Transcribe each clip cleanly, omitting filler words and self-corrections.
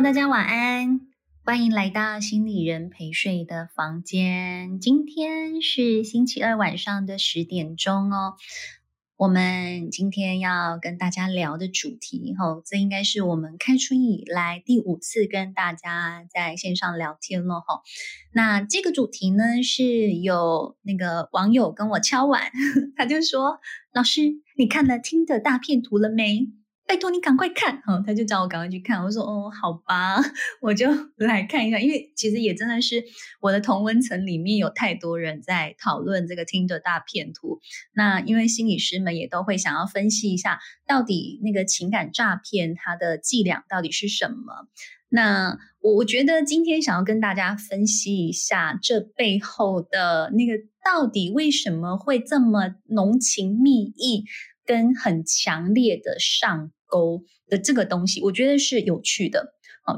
Hello， 大家晚安，欢迎来到心理人陪睡的房间。今天是星期二晚上的10点钟哦。我们今天要跟大家聊的主题，这应该是我们开春以来第5次跟大家在线上聊天了。那这个主题呢，是有那个网友跟我敲碗，他就说：“老师，你看了听的大片图了没？拜托你赶快看，他就叫我赶快去看。我说：“哦，好吧，我就来看一下。”因为其实也真的是我的同温层里面有太多人在讨论这个Tinder大片图。那因为心理师们也都会想要分析一下，到底那个情感诈骗它的伎俩到底是什么。那我觉得今天想要跟大家分析一下这背后的那个到底为什么会这么浓情蜜意，跟很强烈的上钩的这个东西，我觉得是有趣的，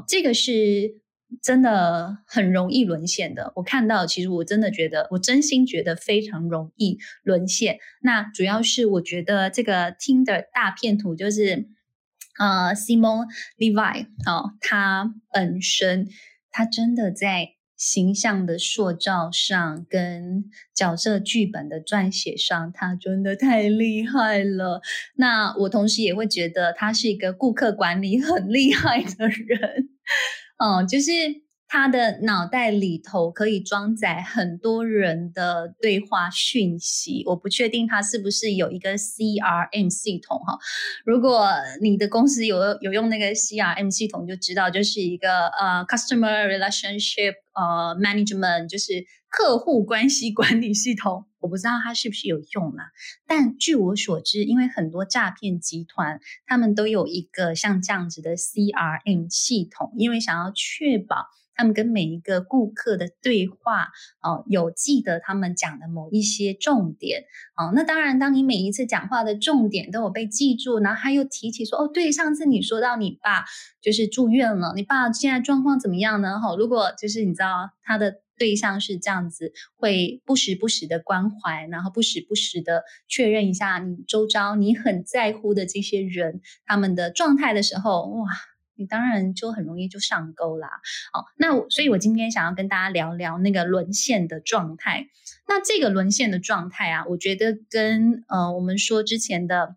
这个是真的很容易沦陷的。我看到其实我真的觉得，我真心觉得非常容易沦陷。那主要是我觉得这个 Tinder 大片图就是Simon Levi，他本身他真的在形象的塑造上跟角色剧本的撰写上，他真的太厉害了。那我同时也会觉得他是一个顾客管理很厉害的人，就是他的脑袋里头可以装载很多人的对话讯息。我不确定他是不是有一个 CRM 系统，如果你的公司有用那个 CRM 系统，就知道就是一个Customer Relationship Management， 就是客户关系管理系统。我不知道它是不是有用啦，但据我所知，因为很多诈骗集团他们都有一个像这样子的 CRM 系统，因为想要确保他们跟每一个顾客的对话，有记得他们讲的某一些重点，那当然当你每一次讲话的重点都有被记住，然后他又提起说，对，上次你说到你爸就是住院了，你爸现在状况怎么样呢，如果就是你知道他的对象是这样子，会不时不时的关怀，然后不时不时的确认一下你周遭你很在乎的这些人他们的状态的时候，哇，你当然就很容易就上钩啦，那所以我今天想要跟大家聊聊那个沦陷的状态。那这个沦陷的状态啊，我觉得跟我们说之前的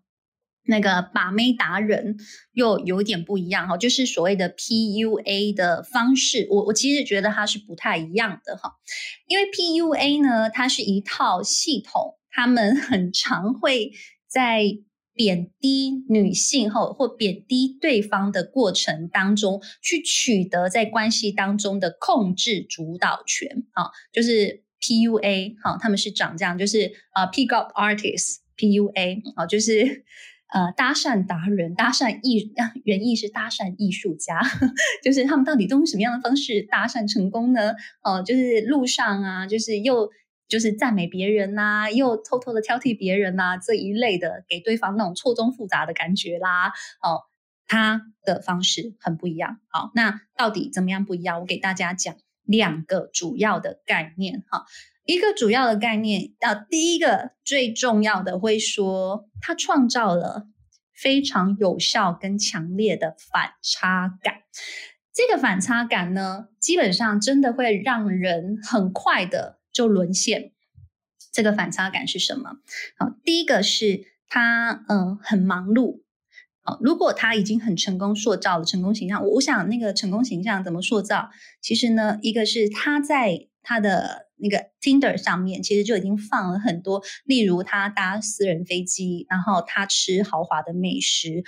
那个把妹达人又有点不一样，就是所谓的 PUA 的方式，我其实觉得它是不太一样的，因为 PUA 呢，它是一套系统，他们很常会在贬低女性后或贬低对方的过程当中去取得在关系当中的控制主导权，就是 PUA，他们是长这样，就是pick up artist PUA，就是搭讪达人，原意是搭讪艺术家，就是他们到底都用什么样的方式搭讪成功呢？就是路上啊，就是又就是赞美别人啦，又偷偷的挑剔别人啦，这一类的，给对方那种错综复杂的感觉啦。他的方式很不一样。好，那到底怎么样不一样？我给大家讲2个主要的概念。一个主要的概念，第一个最重要的会说，它创造了非常有效跟强烈的反差感。这个反差感呢，基本上真的会让人很快的就沦陷。这个反差感是什么？第一个是他很忙碌。如果他已经很成功塑造了成功形象，我想那个成功形象怎么塑造？其实呢，一个是他在他的那个 Tinder 上面其实就已经放了很多，例如他搭私人飞机，然后他吃豪华的美食，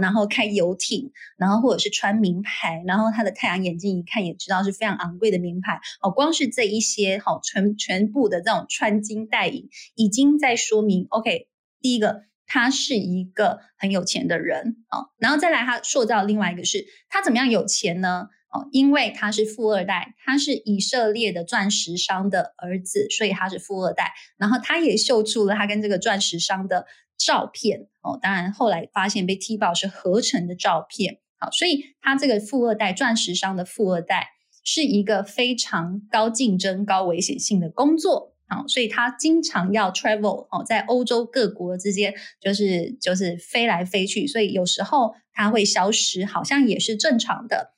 然后开游艇，然后或者是穿名牌，然后他的太阳眼镜一看也知道是非常昂贵的名牌，光是这一些，全部的这种穿金戴银已经在说明 OK， 第一个他是一个很有钱的人，然后再来他塑造另外一个是他怎么样有钱呢？因为他是富二代，他是以色列的钻石商的儿子，所以他是富二代。然后他也秀出了他跟这个钻石商的照片，当然后来发现被踢爆是合成的照片。好，所以他这个富二代，钻石商的富二代是一个非常高竞争高危险性的工作。好，所以他经常要 travel，在欧洲各国之间就是飞来飞去，所以有时候他会消失好像也是正常的。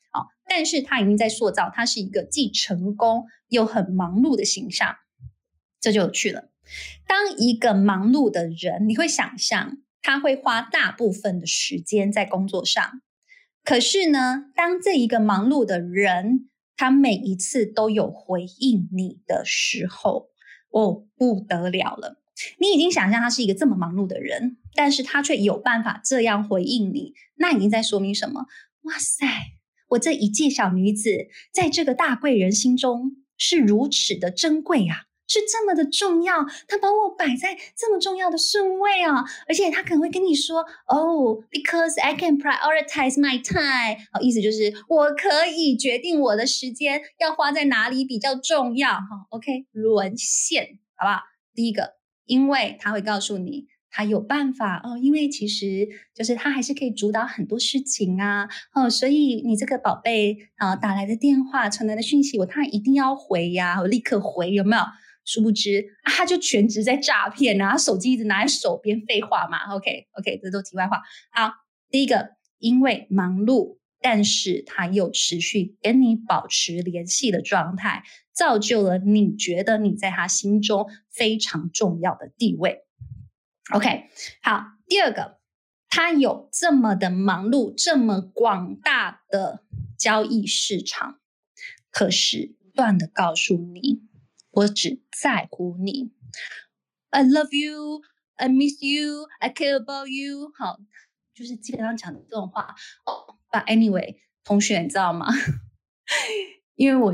但是他已经在塑造他是一个既成功又很忙碌的形象，这就有趣了。当一个忙碌的人，你会想象他会花大部分的时间在工作上，可是呢，当这一个忙碌的人他每一次都有回应你的时候，哦，不得了了。你已经想象他是一个这么忙碌的人，但是他却有办法这样回应你，那已经在说明什么？哇塞，我这一介小女子在这个大贵人心中是如此的珍贵啊，是这么的重要，他把我摆在这么重要的顺位啊，而且他可能会跟你说 Oh, because I can prioritize my time， 意思就是我可以决定我的时间要花在哪里比较重要。 OK， 沦陷，好不好？第一个，因为他会告诉你他有办法哦，因为其实就是他还是可以主导很多事情啊，哦，所以你这个宝贝啊打来的电话传来的讯息，我当然一定要回呀，我立刻回，有没有？殊不知啊，他就全职在诈骗啊，他手机一直拿在手边，废话嘛。 OK， 这都题外话。好，第一个，因为忙碌，但是他又持续跟你保持联系的状态，造就了你觉得你在他心中非常重要的地位。 OK， 好，第二个，他有这么的忙碌，这么广大的交易市场，可是不断的告诉你我只在乎你。 I love you, I miss you, I care about you。 好，就是基本上讲的这种话哦。But anyway， 同学你知道吗？因为我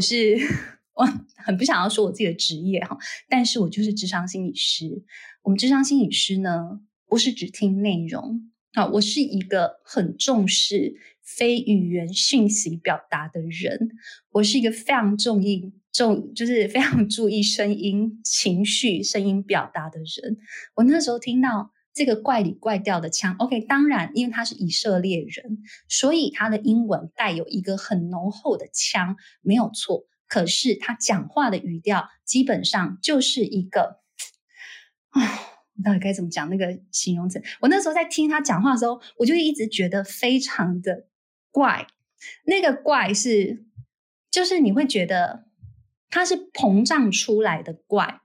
很不想要说我自己的职业，但是我就是智商心理师。我们智商心理师呢，不是只听内容，我是一个很重视非语言讯息表达的人，我是一个非常非常注意声音、情绪、声音表达的人。我那时候听到这个怪里怪调的腔 OK， 当然因为他是以色列人，所以他的英文带有一个很浓厚的腔，没有错，可是他讲话的语调基本上就是一个我到底该怎么讲那个形容词。我那时候在听他讲话的时候，我就一直觉得非常的怪，那个怪是就是你会觉得它是膨胀出来的怪。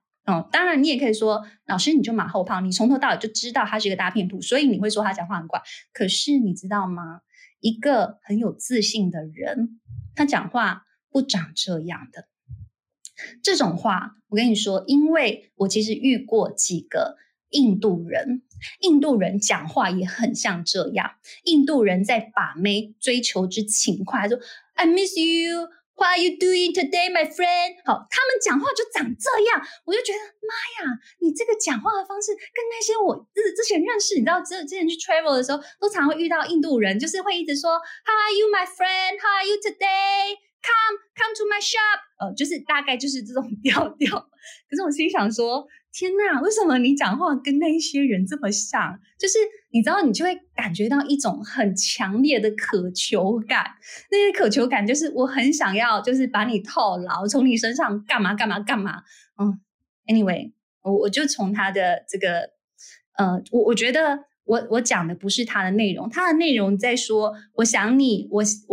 当然你也可以说，老师你就马后炮，你从头到尾就知道他是一个大骗徒，所以你会说他讲话很怪。可是你知道吗，一个很有自信的人，他讲话不长这样的。这种话我跟你说，因为我其实遇过几个印度人讲话也很像这样。印度人在把妹追求之勤快，他说 I miss you，What are you doing today, my friend？ 好，他们讲话就长这样，我就觉得妈呀，你这个讲话的方式跟那些我之前认识，你知道之前去 travel 的时候，都常会遇到印度人，就是会一直说 How are you, my friend? How are you today? Come to my shop。 就是大概就是这种调调。可是我心想说，天哪，为什么你讲话跟那些人这么像？就是你知道，你就会感觉到一种很强烈的渴求感。那些渴求感就是我很想要，就是把你套牢，从你身上干嘛干嘛干嘛。Anyway， 我就从他的这个我觉得我讲的不是他的内容，他的内容在说我想你，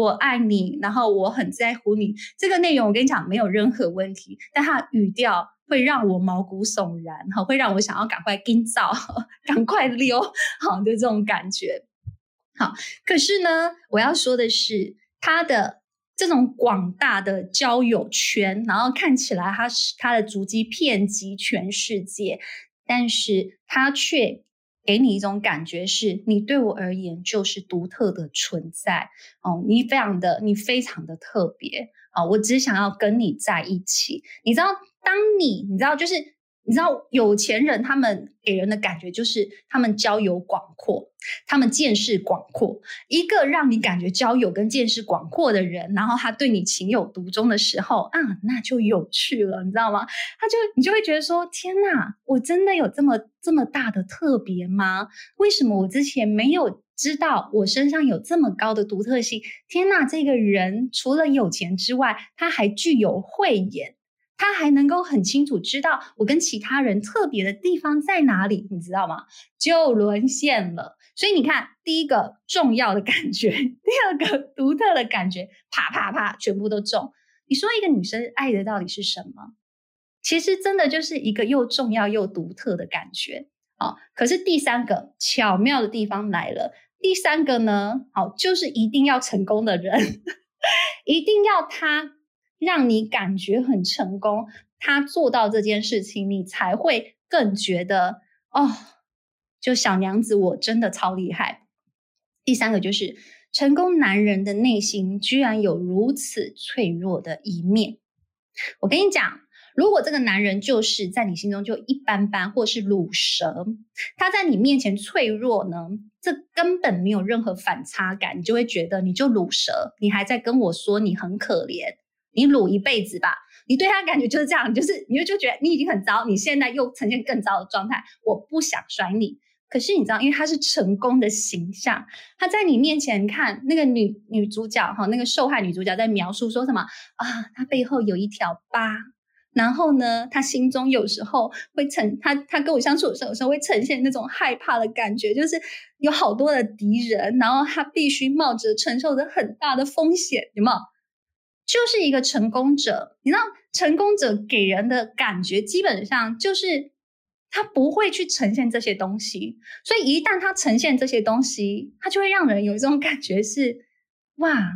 我爱你，然后我很在乎你。这个内容我跟你讲没有任何问题，但他的语调会让我毛骨悚然，会让我想要赶快跟走，赶快溜，好的这种感觉。好，可是呢，我要说的是，他的这种广大的交友圈，然后看起来他的足迹遍及全世界，但是他却给你一种感觉是，你对我而言就是独特的存在哦，你非常的特别啊，我只想要跟你在一起。你知道，你知道，就是你知道，有钱人他们给人的感觉就是他们交友广阔，他们见识广阔。一个让你感觉交友跟见识广阔的人，然后他对你情有独钟的时候啊，那就有趣了，你知道吗？你就会觉得说，天哪，我真的有这么大的特别吗？为什么我之前没有知道我身上有这么高的独特性？天哪，这个人除了有钱之外，他还具有慧眼。他还能够很清楚知道我跟其他人特别的地方在哪里，你知道吗？就沦陷了。所以你看，第一个重要的感觉，第二个独特的感觉，啪啪啪，全部都中。你说一个女生爱的到底是什么？其实真的就是一个又重要又独特的感觉。哦，可是第三个巧妙的地方来了。第三个呢，哦，就是一定要成功的人，一定要他让你感觉很成功，他做到这件事情，你才会更觉得哦，就小娘子我真的超厉害。第三个就是成功男人的内心居然有如此脆弱的一面。我跟你讲，如果这个男人就是在你心中就一般般或是卤蛇，他在你面前脆弱呢，这根本没有任何反差感，你就会觉得你就卤蛇，你还在跟我说你很可怜，你卤一辈子吧。你对他感觉就是这样，就是你就觉得你已经很糟，你现在又呈现更糟的状态，我不想甩你。可是你知道，因为他是成功的形象，他在你面前看那个女主角那个受害女主角在描述说什么啊，她背后有一条疤，然后呢，他心中有时候会他跟我相处的时候，有时候会呈现那种害怕的感觉，就是有好多的敌人，然后他必须冒着承受着很大的风险，有没有？就是一个成功者，你知道，成功者给人的感觉基本上就是他不会去呈现这些东西，所以一旦他呈现这些东西，他就会让人有一种感觉是，哇，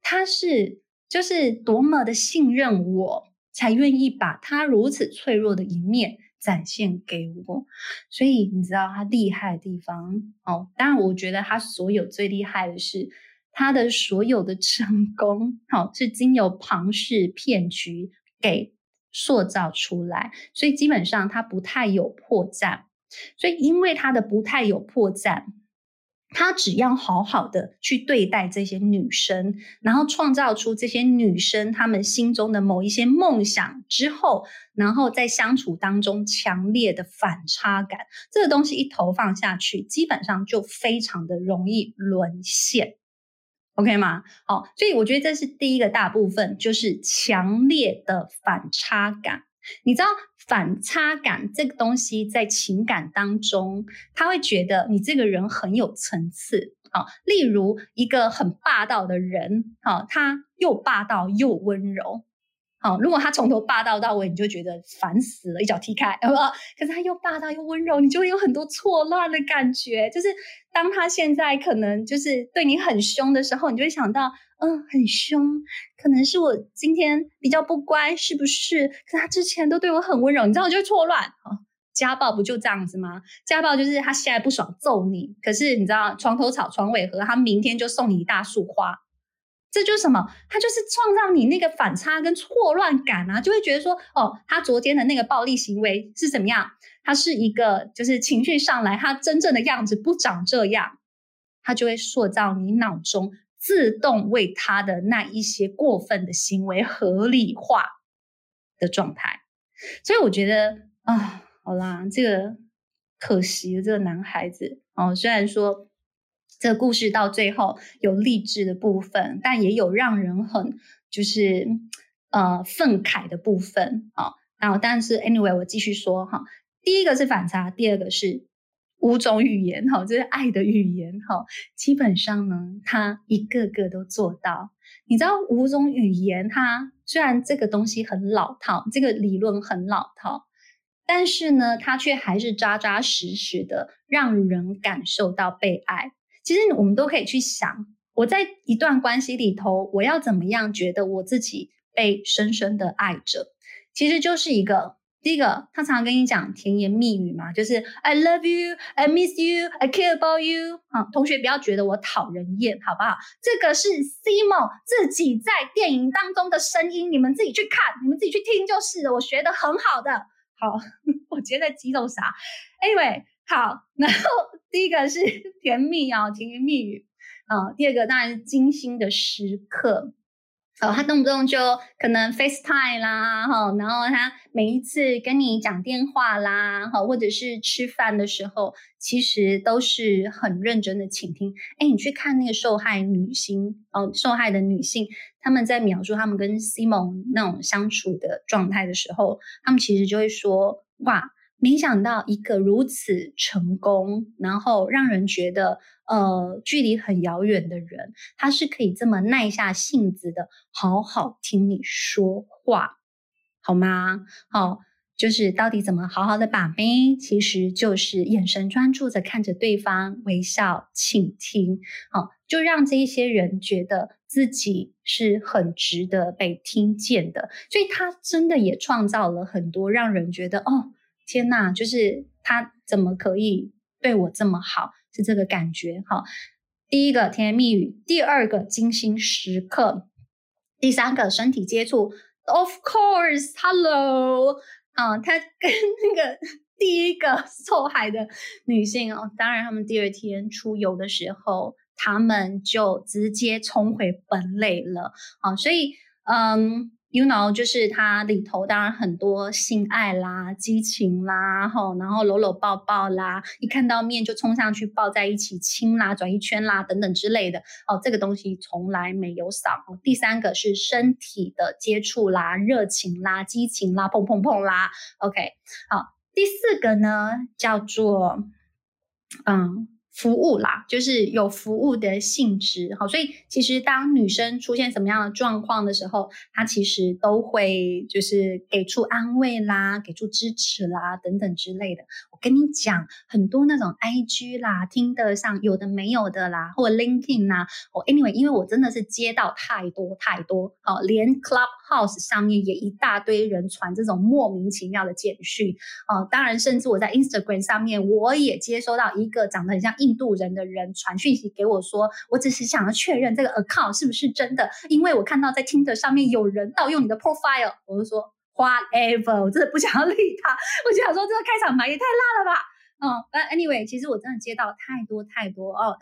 他是就是多么的信任我，才愿意把他如此脆弱的一面展现给我。所以你知道他厉害的地方哦，当然我觉得他所有最厉害的是他的所有的成功哦，是经由庞氏骗局给塑造出来，所以基本上他不太有破绽。所以因为他的不太有破绽，他只要好好的去对待这些女生，然后创造出这些女生她们心中的某一些梦想之后，然后在相处当中强烈的反差感，这个东西一投放下去，基本上就非常的容易沦陷。 OK 吗？好，所以我觉得这是第一个大部分，就是强烈的反差感。你知道反差感这个东西在情感当中，他会觉得你这个人很有层次啊。例如一个很霸道的人啊，他又霸道又温柔啊。如果他从头霸道到尾，你就觉得烦死了，一脚踢开，有没有？可是他又霸道又温柔，你就会有很多错乱的感觉。就是当他现在可能就是对你很凶的时候，你就会想到很凶，可能是我今天比较不乖，是不是？可是他之前都对我很温柔，你知道我就会错乱哦。家暴不就这样子吗？家暴就是他现在不爽揍你，可是你知道床头吵床尾和，他明天就送你一大束花。这就是什么？他就是创造你那个反差跟错乱感啊，就会觉得说，哦，他昨天的那个暴力行为是怎么样？他是一个就是情绪上来，他真正的样子不长这样，他就会塑造你脑中自动为他的那一些过分的行为合理化的状态。所以我觉得啊，好啦，这个可惜这个男孩子哦，虽然说这个故事到最后有励志的部分，但也有让人很就是愤慨的部分啊。然后，但是 anyway 我继续说哈，第一个是反差，第二个是五种语言哈，就是爱的语言哈。基本上呢，他一个个都做到。你知道五种语言，它虽然这个东西很老套，这个理论很老套，但是呢，它却还是扎扎实实的让人感受到被爱。其实我们都可以去想，我在一段关系里头，我要怎么样觉得我自己被深深的爱着？其实就是一个，第一个，他常常跟你讲甜言蜜语嘛，就是 I love you, I miss you, I care about you。啊，同学不要觉得我讨人厌，好不好？这个是 Simon 自己在电影当中的声音，你们自己去看，你们自己去听就是了。我学得很好的，好，我觉得肌肉傻。Anyway。好，然后第一个是甜蜜啊，甜言蜜语啊。第二个当然是精心的时刻，哦，他动不动就可能 FaceTime 啦，哈，然后他每一次跟你讲电话啦，哈，或者是吃饭的时候，其实都是很认真的倾听。哎，你去看那个受害的女性，他们在描述他们跟 Simon 那种相处的状态的时候，他们其实就会说，哇，没想到一个如此成功，然后让人觉得距离很遥远的人，他是可以这么耐下性子的好好听你说话，好吗？好，就是到底怎么好好的把妹，其实就是眼神专注着看着对方，微笑倾听，好，就让这一些人觉得自己是很值得被听见的。所以他真的也创造了很多让人觉得，哦，天哪，就是他怎么可以对我这么好，是这个感觉。好，第一个甜言蜜语，第二个精心时刻，第三个身体接触 Of course, hello，他跟那个第一个受害的女性当然他们第二天出游的时候，他们就直接冲回本垒了。所以you know， 就是它里头当然很多性爱啦、激情啦，然后搂搂抱抱啦，一看到面就冲上去抱在一起亲啦、转一圈啦等等之类的。这个东西从来没有少。第三个是身体的接触啦、热情啦、激情啦、碰碰碰啦。OK， 好，第四个呢叫做服务啦，就是有服务的性质。好，所以其实当女生出现什么样的状况的时候，她其实都会就是给出安慰啦，给出支持啦等等之类的。我跟你讲，很多那种 IG 啦，听得上有的没有的啦，或 LinkedIn 啦，anyway， 因为我真的是接到太多，连 Clubhouse 上面也一大堆人传这种莫名其妙的简讯。当然甚至我在 Instagram 上面，我也接收到一个长得很像印度人的人传讯息给我说，我只是想要确认这个 account 是不是真的，因为我看到在 Tinder 上面有人盗用你的 profile。 我就说 whatever， 我真的不想要理他，我就想说这个开场白也太辣了吧。But anyway， 其实我真的接到太多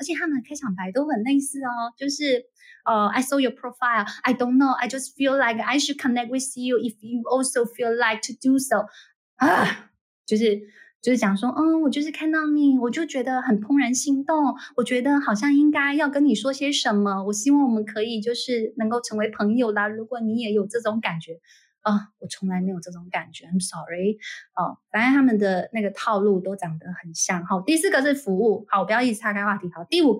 而且他们的开场白都很类似就是I saw your profile, I don't know, I just feel like I should connect with you if you also feel like to do so。 就是讲说，我就是看到你，我就觉得很怦然心动，我觉得好像应该要跟你说些什么，我希望我们可以就是能够成为朋友啦，如果你也有这种感觉。我从来没有这种感觉， I'm sorry。 反正他们的那个套路都长得很像。好，第四个是服务。好，我不要一直岔开话题。好，第五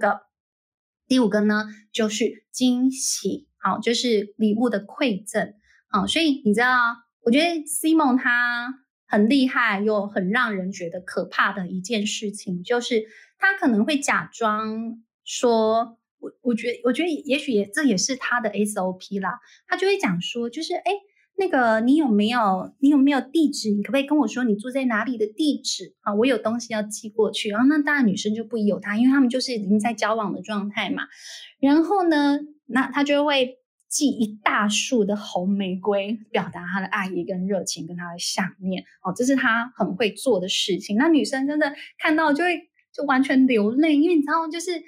个呢就是惊喜。好，就是礼物的馈赠。好，所以你知道，我觉得 Simon 他很厉害又很让人觉得可怕的一件事情，就是他可能会假装说，我觉得也许这也是他的 SOP 啦，他就会讲说，就是那个你有没有地址，你可不可以跟我说你住在哪里的地址啊？我有东西要寄过去。然后那当然女生就不由他，因为他们就是已经在交往的状态嘛。然后呢，那他就会寄一大束的红玫瑰，表达他的爱意跟热情跟他的想念。这是他很会做的事情。那女生真的看到就会就完全流泪，因为你知道，就是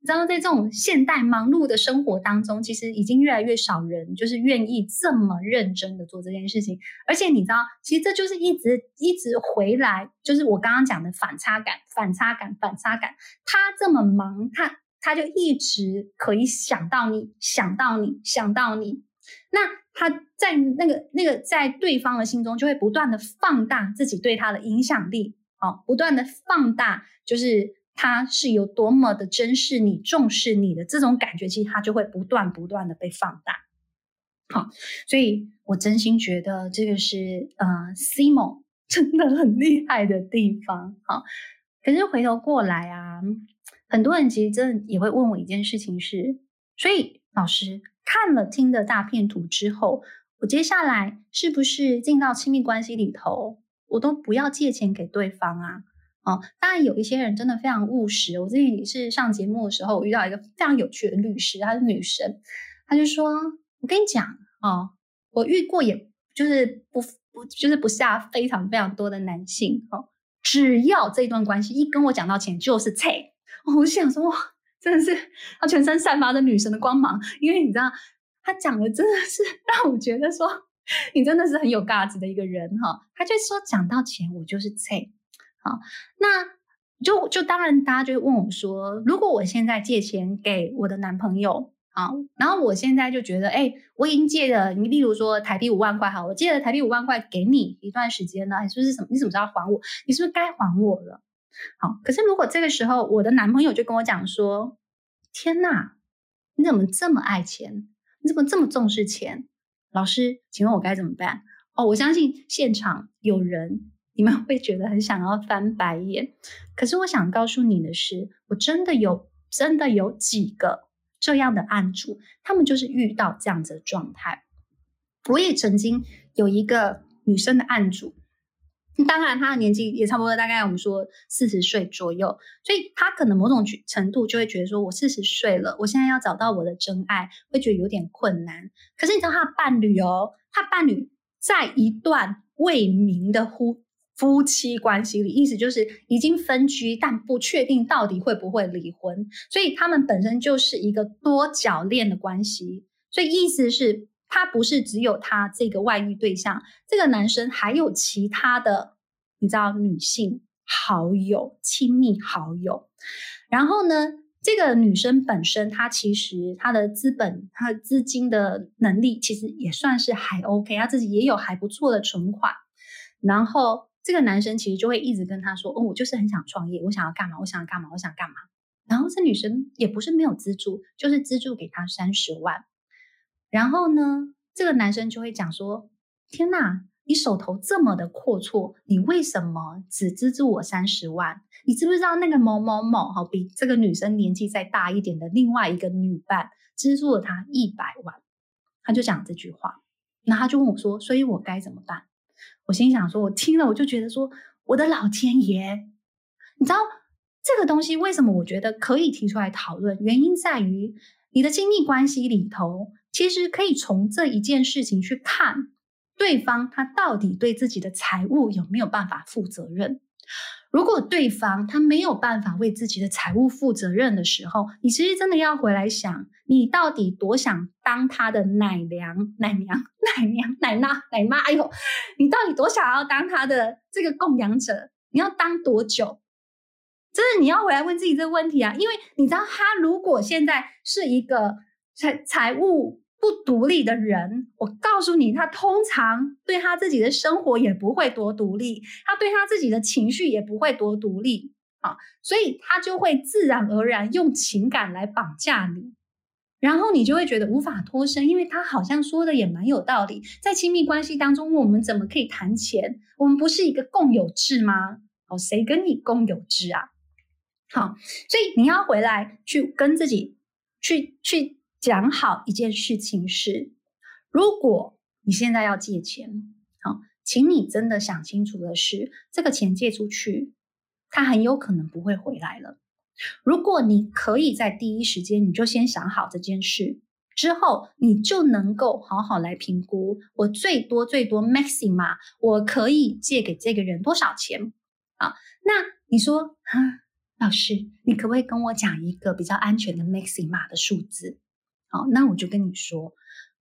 你知道在这种现代忙碌的生活当中，其实已经越来越少人就是愿意这么认真的做这件事情。而且你知道，其实这就是一直回来，就是我刚刚讲的反差感。他这么忙，他就一直可以想到你，那他在那个在对方的心中就会不断的放大自己对他的影响力，不断的放大，就是他是有多么的珍视你、重视你的这种感觉，其实他就会不断的被放大。好，所以我真心觉得这个是Simon 真的很厉害的地方。好，可是回头过来啊，很多人其实真的也会问我一件事情是，所以老师看了听的大片图之后，我接下来是不是进到亲密关系里头，我都不要借钱给对方啊？当然有一些人真的非常务实。我自己是上节目的时候，我遇到一个非常有趣的律师，她是女生，她就说：“我跟你讲我遇过也就是不下非常多的男性只要这段关系一跟我讲到钱就是菜。”我想说，哇，真的是她全身散发着女神的光芒，因为你知道她讲的真的是让我觉得说，你真的是很有价值的一个人她就说讲到钱我就是菜。那就当然大家就问我说，如果我现在借钱给我的男朋友，好，然后我现在就觉得，哎，我已经借了你，例如说台币5万块，好，我借了台币5万块给你一段时间了，你是不是你什么时候要还我？你是不是该还我了？好，可是如果这个时候我的男朋友就跟我讲说，天哪，你怎么这么爱钱？你怎么这么重视钱？老师，请问我该怎么办？哦，我相信现场有人，你们会觉得很想要翻白眼。可是我想告诉你的是，我真的有几个这样的案主，他们就是遇到这样子的状态。我也曾经有一个女生的案主，当然她的年纪也差不多，大概我们说40岁左右，所以她可能某种程度就会觉得说，我40岁了，我现在要找到我的真爱，会觉得有点困难。可是你知道她的伴侣哦，她伴侣在一段未明的夫妻关系里，意思就是已经分居，但不确定到底会不会离婚，所以他们本身就是一个多角恋的关系。所以意思是，他不是只有他这个外遇对象，这个男生还有其他的，你知道，女性好友、亲密好友。然后呢，这个女生本身她其实她的资本、她的资金的能力其实也算是还 OK， 她自己也有还不错的存款。然后这个男生其实就会一直跟他说，哦，我就是很想创业，我想要干嘛，我想要干嘛，我想干嘛。然后这女生也不是没有资助，就是资助给他30万。然后呢，这个男生就会讲说，天哪，你手头这么的阔绰，你为什么只资助我30万？你知不知道那个某某某，比这个女生年纪再大一点的另外一个女伴，资助了他100万。他就讲这句话，然后他就问我说，所以我该怎么办？我心想说，我听了我就觉得说，我的老天爷，你知道这个东西为什么我觉得可以提出来讨论？原因在于你的亲密关系里头，其实可以从这一件事情去看对方他到底对自己的财务有没有办法负责任。如果对方他没有办法为自己的财务负责任的时候，你其实真的要回来想，你到底多想当他的奶妈？哎呦，你到底多想要当他的这个供养者？你要当多久？真的你要回来问自己这个问题啊！因为你知道，他如果现在是一个财务不独立的人，我告诉你，他通常对他自己的生活也不会多独立，他对他自己的情绪也不会多独立啊，所以他就会自然而然用情感来绑架你，然后你就会觉得无法脱身，因为他好像说的也蛮有道理。在亲密关系当中，我们怎么可以谈钱？我们不是一个共有制吗？哦，谁跟你共有制啊？好，所以你要回来去跟自己去讲好一件事情是，如果你现在要借钱，好，请你真的想清楚的是，这个钱借出去，它很有可能不会回来了。如果你可以在第一时间，你就先想好这件事，之后你就能够好好来评估，我最多 maxima 我可以借给这个人多少钱啊？那你说，老师，你可不可以跟我讲一个比较安全的 maxima 的数字？好，那我就跟你说，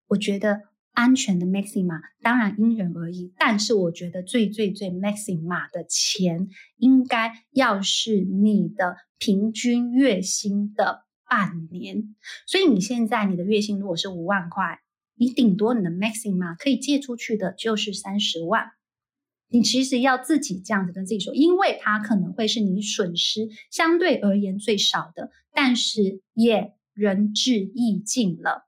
我觉得安全的 maxima 当然因人而异，但是我觉得最 maxima 的钱应该要是你的平均月薪的半年。所以你现在你的月薪如果是5万块，你顶多你的 maxima 可以借出去的就是30万。你其实要自己这样子跟自己说，因为它可能会是你损失相对而言最少的，但是也仁至义尽了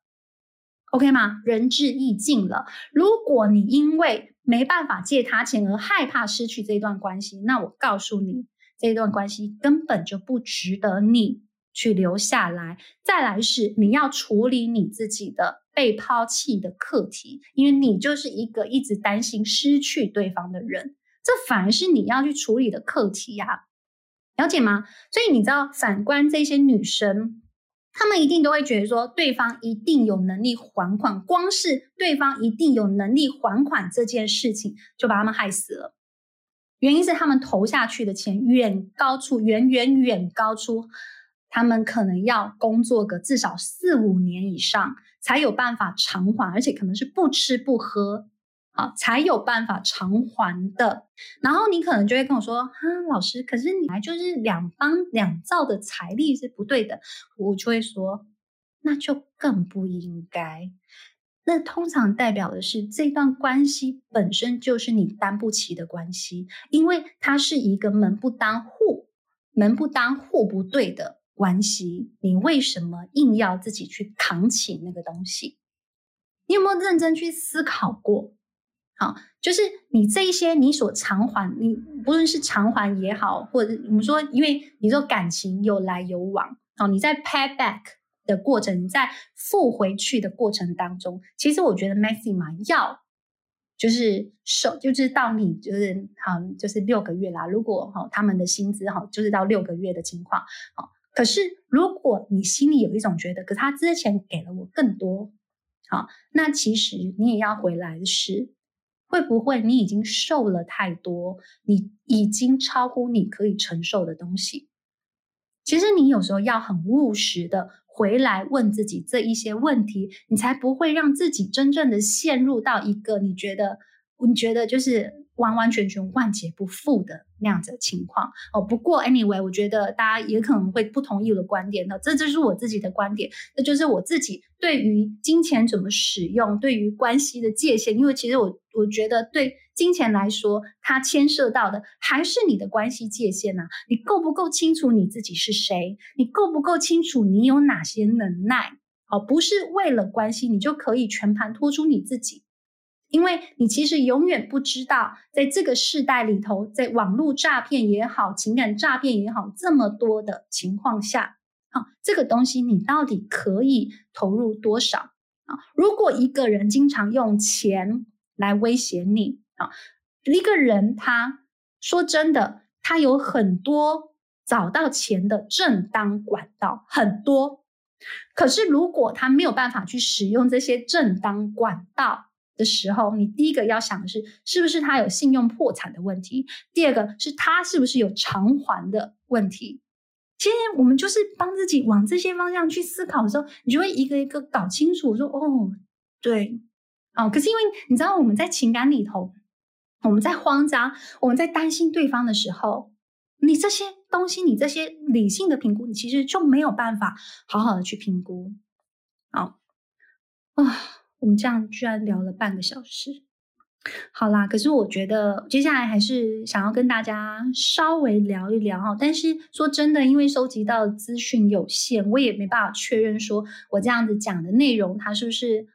OK 吗？仁至义尽了。如果你因为没办法借他钱而害怕失去这段关系，那我告诉你，这段关系根本就不值得你去留下来。再来是你要处理你自己的被抛弃的课题，因为你就是一个一直担心失去对方的人，这反而是你要去处理的课题啊，了解吗？所以你知道，反观这些女生，他们一定都会觉得说，对方一定有能力还款，光是对方一定有能力还款这件事情就把他们害死了。原因是他们投下去的钱远远高出他们可能要工作个至少4-5年以上才有办法偿还，而且可能是不吃不喝啊才有办法偿还的。然后你可能就会跟我说，老师，可是你来就是两方两造的财力是不对的。我就会说，那就更不应该。那通常代表的是这段关系本身就是你担不起的关系，因为它是一个门不当户不对的关系，你为什么硬要自己去扛起那个东西？你有没有认真去思考过？好，就是你这一些你所偿还，你不论是偿还也好，或者我们说，因为你说感情有来有往，好，你在 pay back 的过程，你在付回去的过程当中，其实我觉得 Maxima 要就是到你就是好，就是6个月啦。如果他们的薪资就是到6个月的情况，可是如果你心里有一种觉得，可是他之前给了我更多，好，那其实你也要回来的是，会不会你已经受了太多，你已经超乎你可以承受的东西？其实你有时候要很务实的回来问自己这一些问题，你才不会让自己真正的陷入到一个你觉得就是完完全全万劫不复的那样子的情况哦。不过 anyway 我觉得大家也可能会不同意我的观点的，这就是我自己的观点，这就是我自己对于金钱怎么使用，对于关系的界限，因为其实我觉得对金钱来说，它牵涉到的还是你的关系界限啊，你够不够清楚你自己是谁，你够不够清楚你有哪些能耐哦，不是为了关系你就可以全盘托出你自己，因为你其实永远不知道在这个世代里头，在网络诈骗也好，情感诈骗也好，这么多的情况下，这个东西你到底可以投入多少，如果一个人经常用钱来威胁你，一个人他说真的他有很多找到钱的正当管道，很多，可是如果他没有办法去使用这些正当管道的时候，你第一个要想的是，是不是他有信用破产的问题，第二个是他是不是有偿还的问题。其实我们就是帮自己往这些方向去思考的时候，你就会一个一个搞清楚说哦，对，可是因为你知道我们在情感里头，我们在慌张，我们在担心对方的时候，你这些东西，你这些理性的评估，你其实就没有办法好好的去评估。好我们这样居然聊了半个小时。好啦，可是我觉得接下来还是想要跟大家稍微聊一聊，但是说真的，因为收集到资讯有限，我也没办法确认说我这样子讲的内容它是不是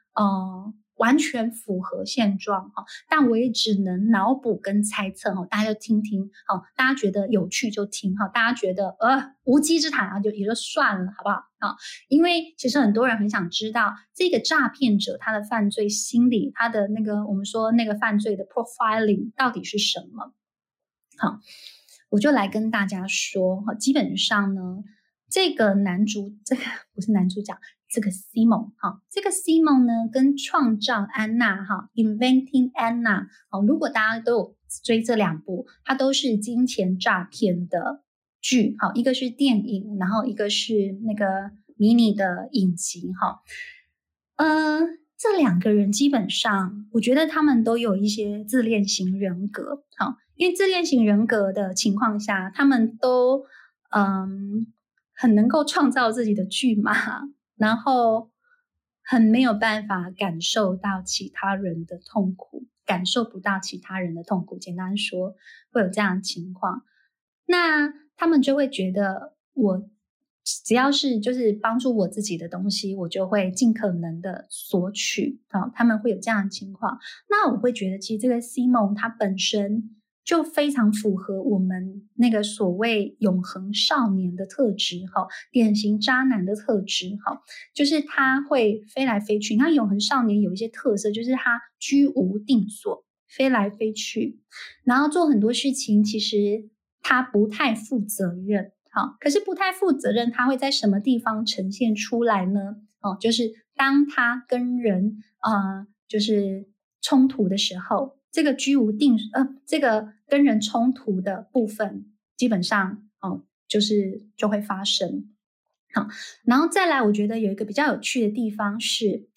完全符合现状，但我也只能脑补跟猜测，大家就听听，大家觉得有趣就听，大家觉得无稽之谈啊，就也就算了，好不好，因为其实很多人很想知道这个诈骗者他的犯罪心理，他的那个我们说那个犯罪的 profiling 到底是什么。好，我就来跟大家说，基本上呢，这个 Simon 这个 Simon 呢跟创造安娜Inventing Anna，如果大家都有追这2部，它都是金钱诈骗的剧，一个是电影，然后一个是那个迷你的影集，这2个人基本上我觉得他们都有一些自恋型人格，因为自恋型人格的情况下，他们都很能够创造自己的剧嘛，然后很没有办法感受到其他人的痛苦，感受不到其他人的痛苦，简单说会有这样的情况。那他们就会觉得，我只要是就是帮助我自己的东西，我就会尽可能的索取，他们会有这样的情况。那我会觉得其实这个 Simon 他本身就非常符合我们那个所谓永恒少年的特质，典型渣男的特质，就是他会飞来飞去。那永恒少年有一些特色，就是他居无定所，飞来飞去，然后做很多事情其实他不太负责任，可是不太负责任他会在什么地方呈现出来呢，就是当他跟人就是冲突的时候，这个居无定这个跟人冲突的部分基本上就会发生。好，然后再来我觉得有一个比较有趣的地方是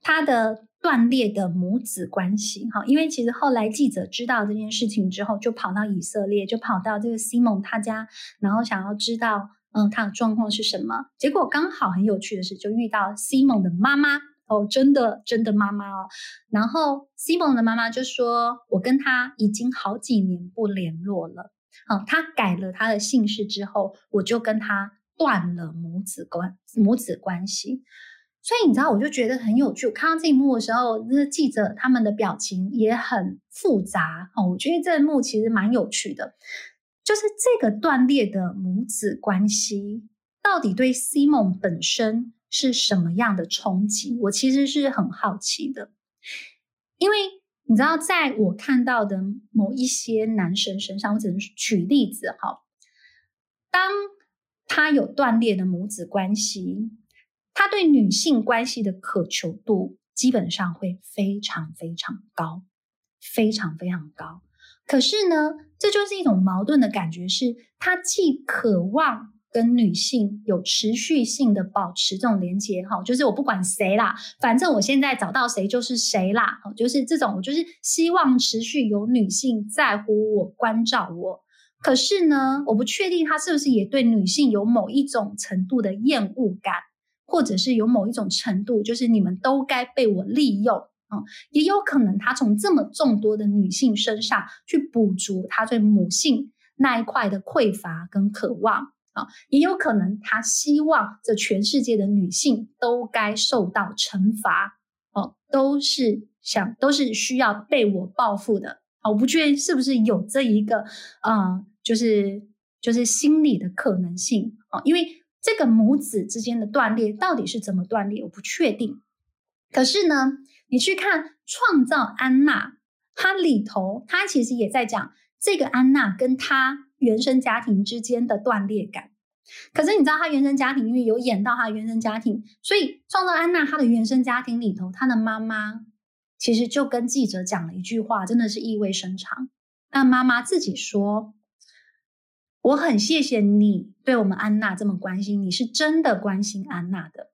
他的断裂的母子关系，因为其实后来记者知道这件事情之后，就跑到以色列，就跑到这个 Simon 他家，然后想要知道他的状况是什么。结果刚好很有趣的是，就遇到 Simon 的妈妈哦，真的妈妈哦。然后 Simon 的妈妈就说，我跟他已经好几年不联络了，他改了他的姓氏之后，我就跟他断了母子关系。所以你知道，我就觉得很有趣。我看到这一幕的时候，就是记者他们的表情也很复杂哦。我觉得这一幕其实蛮有趣的，就是这个断裂的母子关系到底对 Simon 本身是什么样的冲击，我其实是很好奇的。因为你知道，在我看到的某一些男生身上，我只能举例子哈，当他有断裂的母子关系，他对女性关系的渴求度基本上会非常非常高，非常非常高。可是呢，这就是一种矛盾的感觉，是他既渴望跟女性有持续性的保持这种连结，就是我不管谁啦，反正我现在找到谁就是谁啦，就是这种，我就是希望持续有女性在乎我、关照我。可是呢，我不确定他是不是也对女性有某一种程度的厌恶感，或者是有某一种程度，就是你们都该被我利用。也有可能他从这么众多的女性身上去补足他对母性那一块的匮乏跟渴望。也有可能他希望这全世界的女性都该受到惩罚，都是需要被我报复的。我不确定是不是有这一个就是心理的可能性。因为这个母子之间的断裂到底是怎么断裂，我不确定。可是呢，你去看创造安娜，它里头它其实也在讲这个安娜跟她原生家庭之间的断裂感。可是你知道，她原生家庭，因为有演到她原生家庭，所以创造安娜她的原生家庭里头，她的妈妈其实就跟记者讲了一句话，真的是意味深长。那妈妈自己说，我很谢谢你对我们安娜这么关心，你是真的关心安娜的。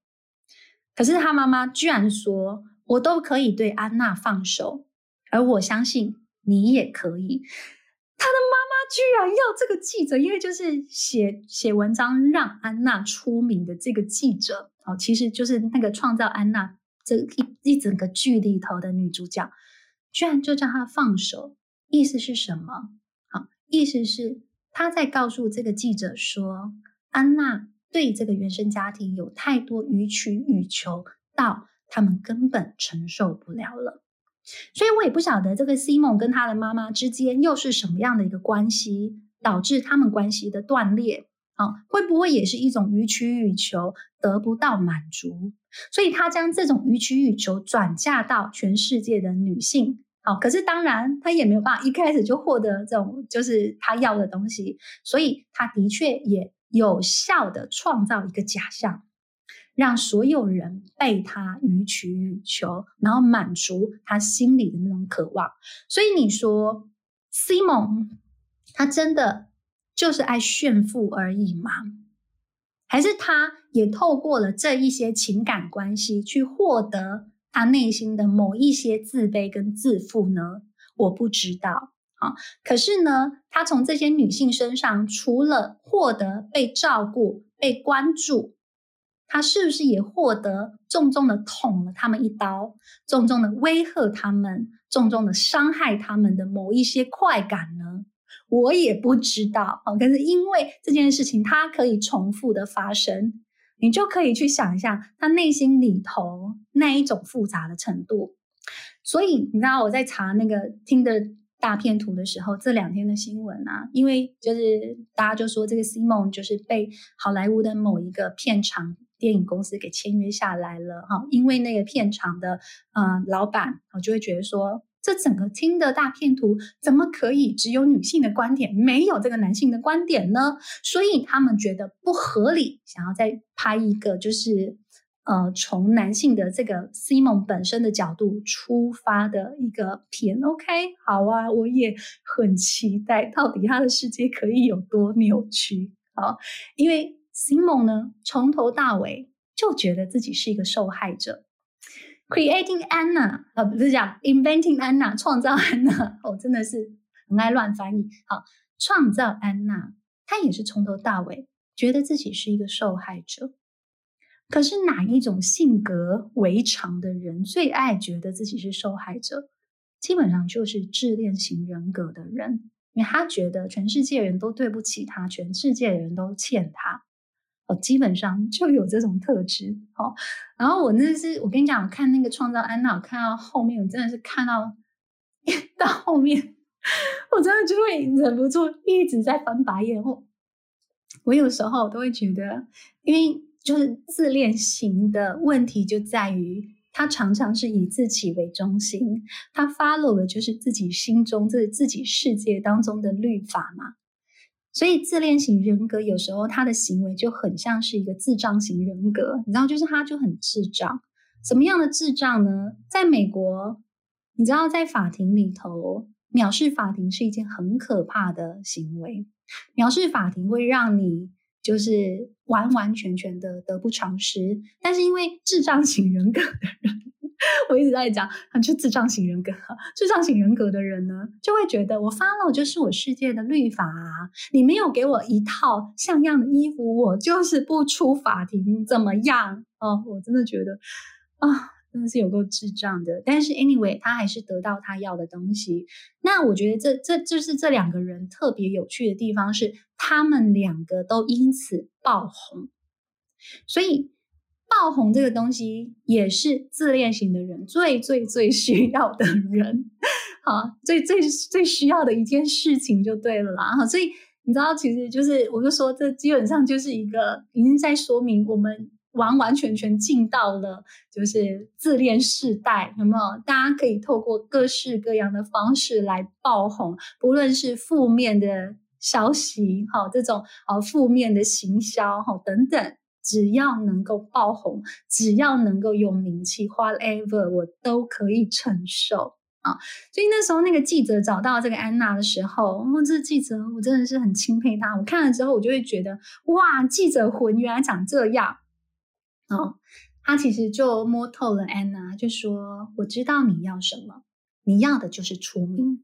可是她妈妈居然说，我都可以对安娜放手，而我相信你也可以。她的妈妈居然要这个记者，因为就是写文章让安娜出名的这个记者哦，其实就是那个创造安娜这一整个剧里头的女主角，居然就叫她放手。意思是什么？好，意思是他在告诉这个记者说，安娜对这个原生家庭有太多予取予求，到他们根本承受不了了。所以我也不晓得这个 Simon 跟他的妈妈之间又是什么样的一个关系，导致他们关系的断裂啊，会不会也是一种予取予求，得不到满足，所以他将这种予取予求转嫁到全世界的女性。可是当然他也没有办法一开始就获得这种就是他要的东西，所以他的确也有效的创造一个假象，让所有人被他予取予求，然后满足他心里的那种渴望。所以你说 Simon 他真的就是爱炫富而已吗？还是他也透过了这一些情感关系去获得他内心的某一些自卑跟自负呢？我不知道啊。可是呢，他从这些女性身上，除了获得被照顾、被关注，他是不是也获得重重的捅了他们一刀，重重的威吓他们，重重的伤害他们的某一些快感呢？我也不知道啊。可是因为这件事情，它可以重复的发生。你就可以去想一下他内心里头那一种复杂的程度。所以你知道，我在查那个 Tinder 大片图的时候，这两天的新闻啊，因为就是大家就说这个 Simon 就是被好莱坞的某一个片场电影公司给签约下来了哈，因为那个片场的老板，我就会觉得说，这整个 Tinder 大片图怎么可以只有女性的观点，没有这个男性的观点呢？所以他们觉得不合理，想要再拍一个就是从男性的这个 Simon 本身的角度出发的一个片。 OK， 好啊，我也很期待到底他的世界可以有多扭曲。好，因为 Simon 呢从头到尾就觉得自己是一个受害者。Creating Anna， 不是讲 Inventing Anna， 创造安娜，我真的是很爱乱翻译。好，创造安娜，她也是从头到尾觉得自己是一个受害者。可是哪一种性格为常的人最爱觉得自己是受害者？基本上就是自恋型人格的人，因为他觉得全世界人都对不起他，全世界人都欠他。基本上就有这种特质。然后我跟你讲，我看那个创造安娜，我看到后面，我真的是看到后面，我真的就会忍不住一直在翻白眼。我有时候都会觉得，因为就是自恋型的问题就在于他常常是以自己为中心，他 follow 的就是自己心中自己世界当中的律法嘛。所以自恋型人格有时候他的行为就很像是一个智障型人格，你知道，就是他就很智障。什么样的智障呢？在美国，你知道在法庭里头，藐视法庭是一件很可怕的行为。藐视法庭会让你就是完完全全的得不偿失。但是因为智障型人格的人，我一直在讲就智障型人格的人呢，就会觉得我 follow 就是我世界的律法啊，你没有给我一套像样的衣服，我就是不出法庭怎么样。我真的觉得真的是有够智障的。但是 anyway 他还是得到他要的东西。那我觉得这就是这两个人特别有趣的地方，是他们两个都因此爆红。所以爆红这个东西也是自恋型的人最最最需要的人，最最最需要的一件事情就对了啦。所以你知道，其实就是我就说，这基本上就是一个已经在说明我们完完全全进到了就是自恋世代，有没有？大家可以透过各式各样的方式来爆红，不论是负面的消息，这种负面的行销等等。只要能够爆红，只要能够有名气 whatever 我都可以承受啊！所以那时候那个记者找到这个安娜的时候，这记者我真的是很钦佩她。我看了之后我就会觉得，哇，记者魂原来长这样。她其实就摸透了安娜，就说我知道你要什么，你要的就是出名。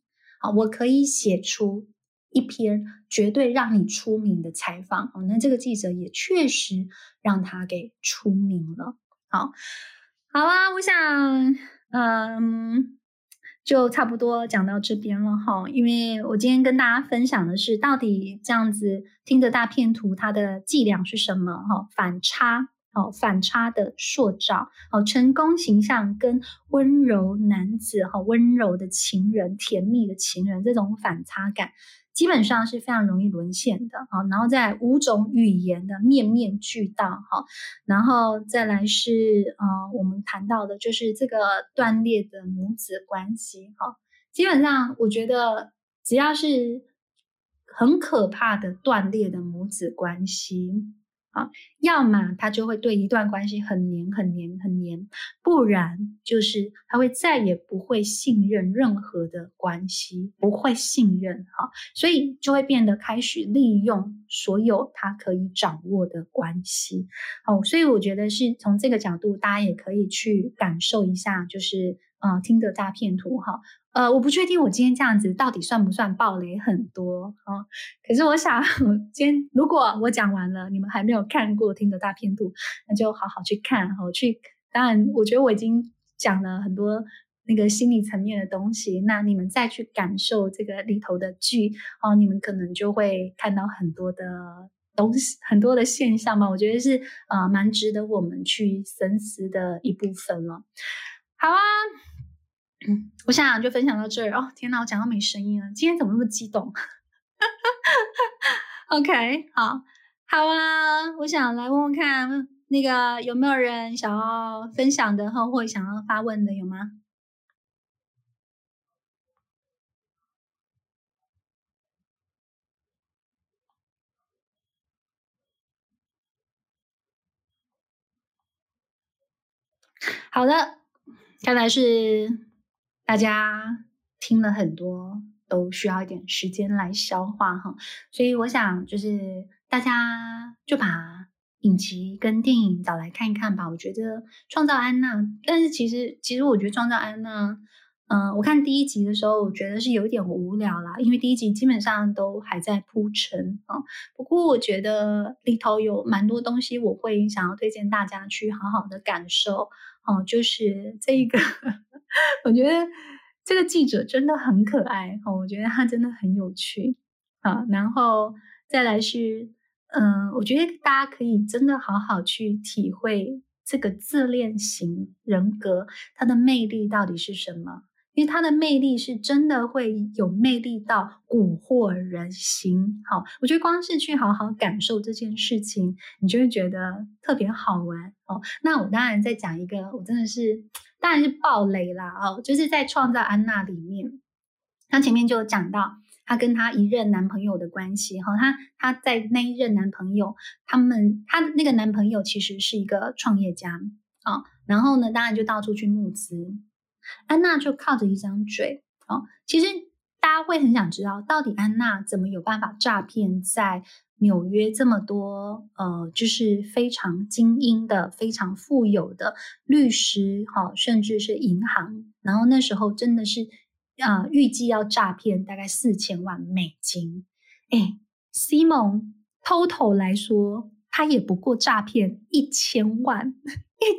我可以写出一篇绝对让你出名的采访。那这个记者也确实让他给出名了。好啊，我想就差不多讲到这边了哈。因为我今天跟大家分享的是，到底这样子听的大片图它的伎俩是什么哈？反差的塑造，成功形象跟温柔男子，温柔的情人，甜蜜的情人，这种反差感基本上是非常容易沦陷的。然后再来五种语言的面面俱到，然后再来是我们谈到的就是这个断裂的母子关系。基本上我觉得只要是很可怕的断裂的母子关系，要么他就会对一段关系很黏很黏很黏，不然就是他会再也不会信任任何的关系，不会信任。所以就会变得开始利用所有他可以掌握的关系。所以我觉得是从这个角度大家也可以去感受一下，就是听的大片图。我不确定我今天这样子到底算不算爆雷很多可是我想今天如果我讲完了，你们还没有看过听的大片图，那就好好去看去。当然我觉得我已经讲了很多那个心理层面的东西，那你们再去感受这个里头的剧你们可能就会看到很多的东西，很多的现象吧。我觉得是蛮值得我们去深思的一部分了。好啊，我想就分享到这儿。天哪，我讲到没声音了，今天怎么那么激动OK 好啊，我想来问问看那个有没有人想要分享的或想要发问的，有吗？好的，看来是大家听了很多，都需要一点时间来消化所以我想就是大家就把影集跟电影找来看一看吧。我觉得《创造安娜》，但是其实我觉得《创造安娜》我看第一集的时候我觉得是有点无聊啦，因为第一集基本上都还在铺陈啊。不过我觉得里头有蛮多东西我会想要推荐大家去好好的感受啊，就是这个我觉得这个记者真的很可爱啊，我觉得他真的很有趣啊。然后再来是我觉得大家可以真的好好去体会这个自恋型人格它的魅力到底是什么，因为它的魅力是真的会有魅力到蛊惑人心。好，我觉得光是去好好感受这件事情，你就会觉得特别好玩哦。那我当然再讲一个，我真的是当然是爆雷啦哦，就是在《创造安娜》里面，他前面就有讲到她跟她一任男朋友的关系哈，她在那一任男朋友，她那个男朋友其实是一个创业家啊、哦，然后呢，当然就到处去募资。安娜就靠着一张嘴哦，其实大家会很想知道，到底安娜怎么有办法诈骗在纽约这么多就是非常精英的、非常富有的律师哈、哦，甚至是银行。然后那时候真的是预计要诈骗大概4000万美金。哎 ，Simon 偷偷来说，他也不过诈骗1000万。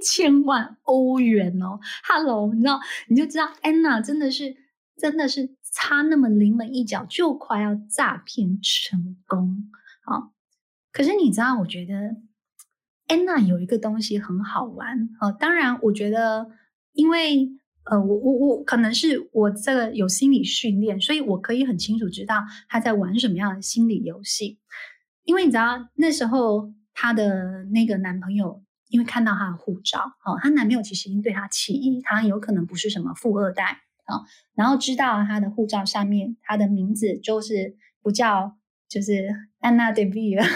1000万欧元哦 ，Hello， 你知道你就知道 Anna 真的是差那么临门一脚就快要诈骗成功啊、哦！可是你知道，我觉得 Anna 有一个东西很好玩啊、哦。当然，我觉得因为我可能是我这个有心理训练，所以我可以很清楚知道他在玩什么样的心理游戏。因为你知道那时候他的那个男朋友。因为看到她的护照，哦，她男朋友其实已经对她起疑，她有可能不是什么富二代，哦，然后知道她的护照上面她的名字就是不叫，就是Anna Deville，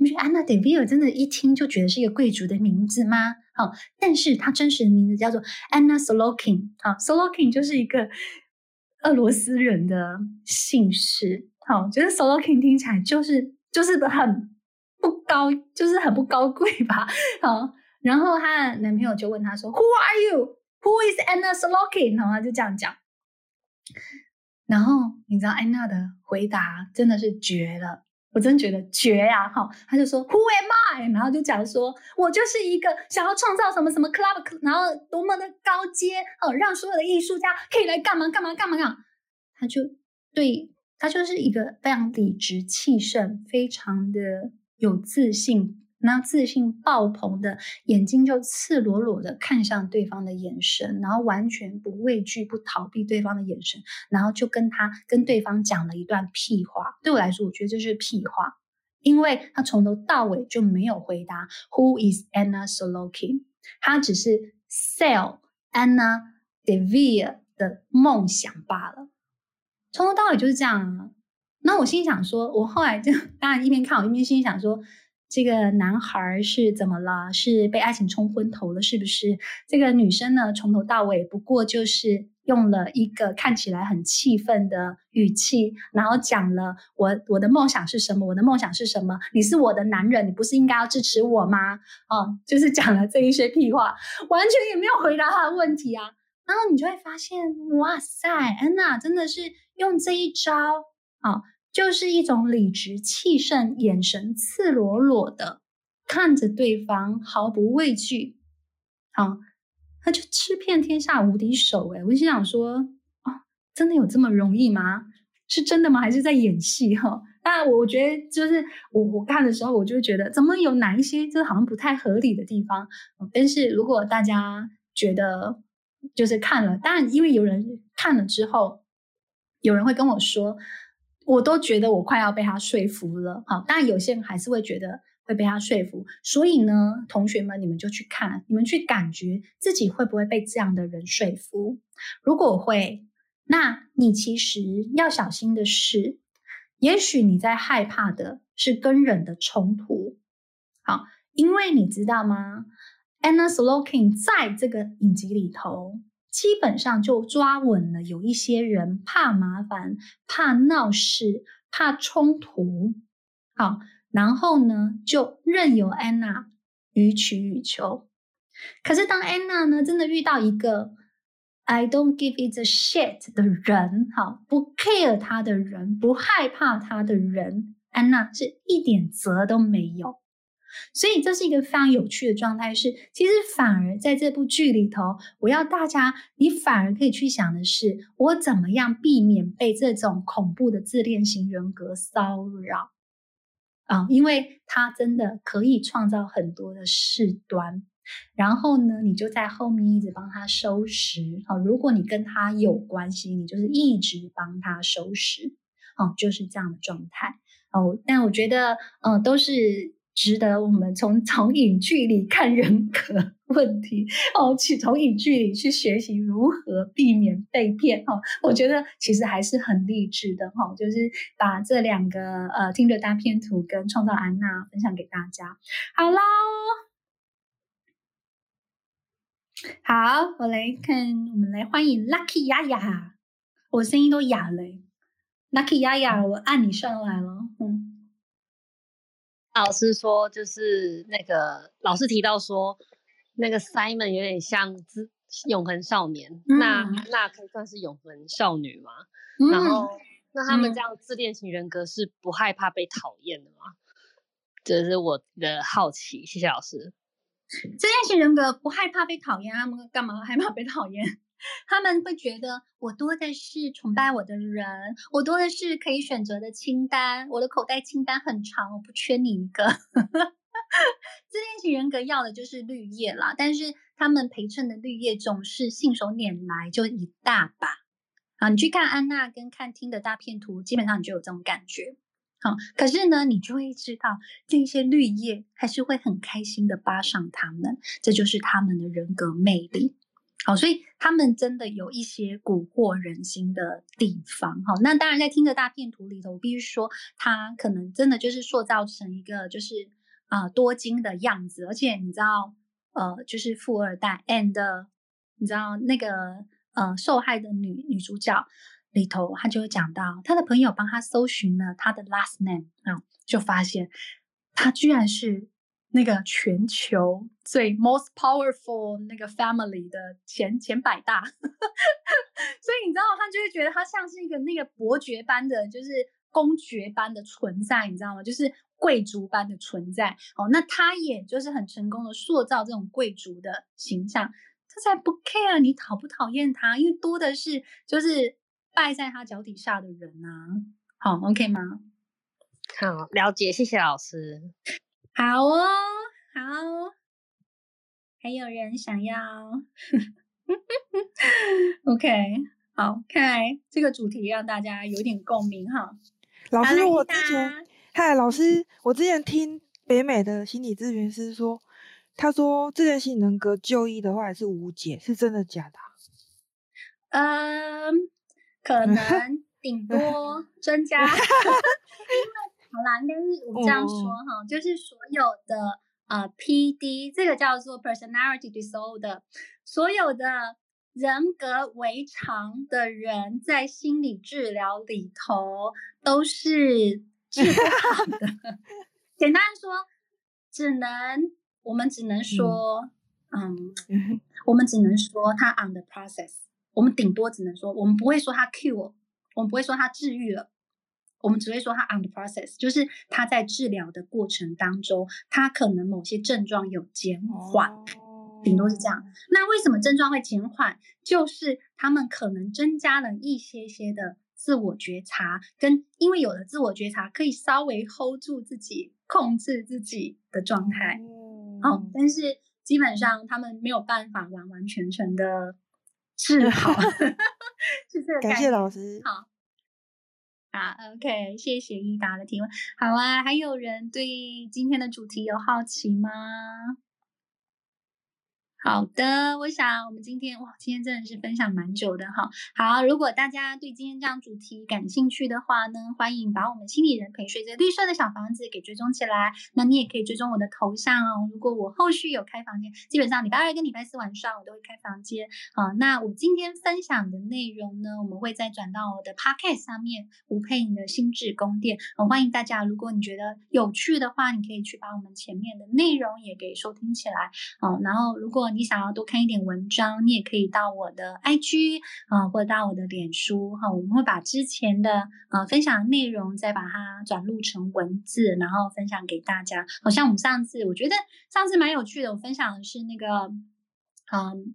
你觉得Anna Deville 真的一听就觉得是一个贵族的名字吗？哦，但是她真实的名字叫做 Anna Sorokin， 啊、哦、，Sorokin 就是一个俄罗斯人的姓氏，好、哦，觉得 Sorokin 听起来就是很。就是很不高贵吧，好，然后她男朋友就问她说 Who are you? Who is Anna Sorokin? 然后她就这样讲，然后你知道安娜的回答真的是绝了，我真觉得绝呀、啊！她就说 Who am I? 然后就讲说我就是一个想要创造什么什么 club， 然后多么的高阶哦，让所有的艺术家可以来干嘛干嘛干嘛干嘛，她就对她就是一个非常理直气盛，非常的。有自信，然后自信爆棚的眼睛就赤裸裸的看向对方的眼神，然后完全不畏惧不逃避对方的眼神，然后就跟对方讲了一段屁话，对我来说我觉得这是屁话，因为他从头到尾就没有回答 Who is Anna Sorokin， 他只是 sell Anna Deville 的梦想罢了，从头到尾就是这样。那我心想说，我后来就当然一边看我一边心想说，这个男孩是怎么了？是被爱情冲昏头了，是不是？这个女生呢，从头到尾不过就是用了一个看起来很气愤的语气，然后讲了我的梦想是什么？我的梦想是什么？你是我的男人，你不是应该要支持我吗？哦，就是讲了这一些屁话，完全也没有回答他的问题啊。然后你就会发现，哇塞，安娜真的是用这一招。哦，就是一种理直气盛眼神赤裸裸的看着对方毫不畏惧，哦，他就吃遍天下无敌手。我心想说，哦，真的有这么容易吗？是真的吗？还是在演戏？哦，那我觉得就是我看的时候我就觉得怎么有哪一些就是好像不太合理的地方，哦，但是如果大家觉得就是看了，当然因为有人看了之后有人会跟我说我都觉得我快要被他说服了，好，当然有些人还是会觉得会被他说服，所以呢，同学们，你们就去看，你们去感觉自己会不会被这样的人说服。如果会，那你其实要小心的是，也许你在害怕的是跟人的冲突，好，因为你知道吗 Anna Sorokin 在这个影集里头基本上就抓稳了有一些人怕麻烦怕闹事怕冲突，好，然后呢就任由安娜予取予求。可是当安娜呢真的遇到一个 I don't give it a shit 的人，好，不 care 他的人，不害怕他的人，安娜是一点责都没有。所以这是一个非常有趣的状态，是其实反而在这部剧里头，我要大家你反而可以去想的是，我怎么样避免被这种恐怖的自恋型人格骚扰啊，因为它真的可以创造很多的事端。然后呢，你就在后面一直帮他收拾，好，如果你跟他有关系，你就是一直帮他收拾，哦，就是这样的状态哦。但我觉得，都是值得我们从影剧里看人格问题哦，去从影剧里去学习如何避免被骗哦。我觉得其实还是很励志的哦，就是把这两个听着大片图跟创造安娜分享给大家。好啦。好，我们来欢迎 Lucky Yaya， 我声音都哑了。Lucky Yaya， 我按你上来了。嗯，老师说就是那个老师提到说，那个 Simon 有点像永恒少年，那可以算是永恒少女吗？然后那他们这样自恋型人格是不害怕被讨厌的吗？这是我的好奇，谢谢老师。自恋型人格不害怕被讨厌，他们干嘛害怕被讨厌？他们会觉得我多的是崇拜我的人，我多的是可以选择的清单，我的口袋清单很长，我不缺你一个。自恋型人格要的就是绿叶啦，但是他们陪衬的绿叶总是信手拈来，就一大把啊！你去看安娜跟看听的大片图，基本上你就有这种感觉。好，可是呢，你就会知道这些绿叶还是会很开心的巴上他们，这就是他们的人格魅力。好，所以他们真的有一些蛊惑人心的地方。好，那当然在听的大片图里头，我必须说，他可能真的就是塑造成一个就是多金的样子，而且你知道就是富二代 and 你知道那个受害的女主角。里头他就讲到他的朋友帮他搜寻了他的 last name， 就发现他居然是那个全球最 most powerful 那个 family 的前100大。所以你知道他就会觉得他像是一个那个伯爵般的，就是公爵般的存在，你知道吗？就是贵族般的存在。哦，那他也就是很成功的塑造这种贵族的形象，他才不 care 你讨不讨厌他，因为多的是就是败在他脚底下的人啊。好 OK 吗？好，了解，谢谢老师。好哦，好，还有人想要OK 好，看来这个主题让大家有点共鸣哈。老师，我之前听北美的心理咨询师说，他说自恋型人格就医的话也是无解，是真的假的？可能顶多增加，因为好啦，但是我这样说哈，就是所有的PD 这个叫做 personality disorder， 所有的人格违常的人在心理治疗里头都是治不好的。简单说，我们只能说它 on the process。我们顶多只能说，我们不会说他 cure， 我们不会说他治愈了，我们只会说他 on the process， 就是他在治疗的过程当中，他可能某些症状有减缓，顶多是这样。那为什么症状会减缓？就是他们可能增加了一些些的自我觉察，跟因为有了自我觉察，可以稍微 hold 住自己，控制自己的状态。哦，但是基本上他们没有办法完完全全的。是好是这个感谢老师。好啊 OK， 谢谢伊达的提问。好啊，还有人对今天的主题有好奇吗？好的，我想我们今天真的是分享蛮久的哈。好，如果大家对今天这样主题感兴趣的话呢，欢迎把我们心理人陪睡这绿色的小房子给追踪起来。那你也可以追踪我的头像哦。如果我后续有开房间，基本上礼拜二跟礼拜四晚上我都会开房间。好，那我今天分享的内容呢，我们会再转到我的 podcast 上面，吴佩颖的心智宫殿。欢迎大家，如果你觉得有趣的话，你可以去把我们前面的内容也给收听起来。好，然后如果果你想要多看一点文章，你也可以到我的 IG 或者到我的脸书我们会把之前的分享的内容再把它转录成文字，然后分享给大家。好像我们上次，我觉得上次蛮有趣的，我分享的是那个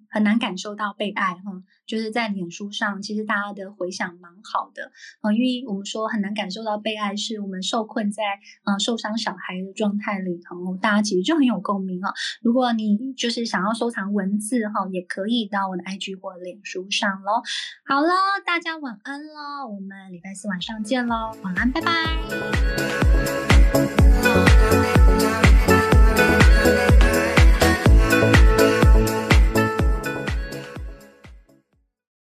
很难感受到被爱就是在脸书上其实大家的回响蛮好的因为我们说很难感受到被爱是我们受困在受伤小孩的状态里头，大家其实就很有共鸣如果你就是想要收藏文字也可以到我的 IG 或脸书上咯。好了，大家晚安咯，我们礼拜四晚上见咯，晚安，拜拜。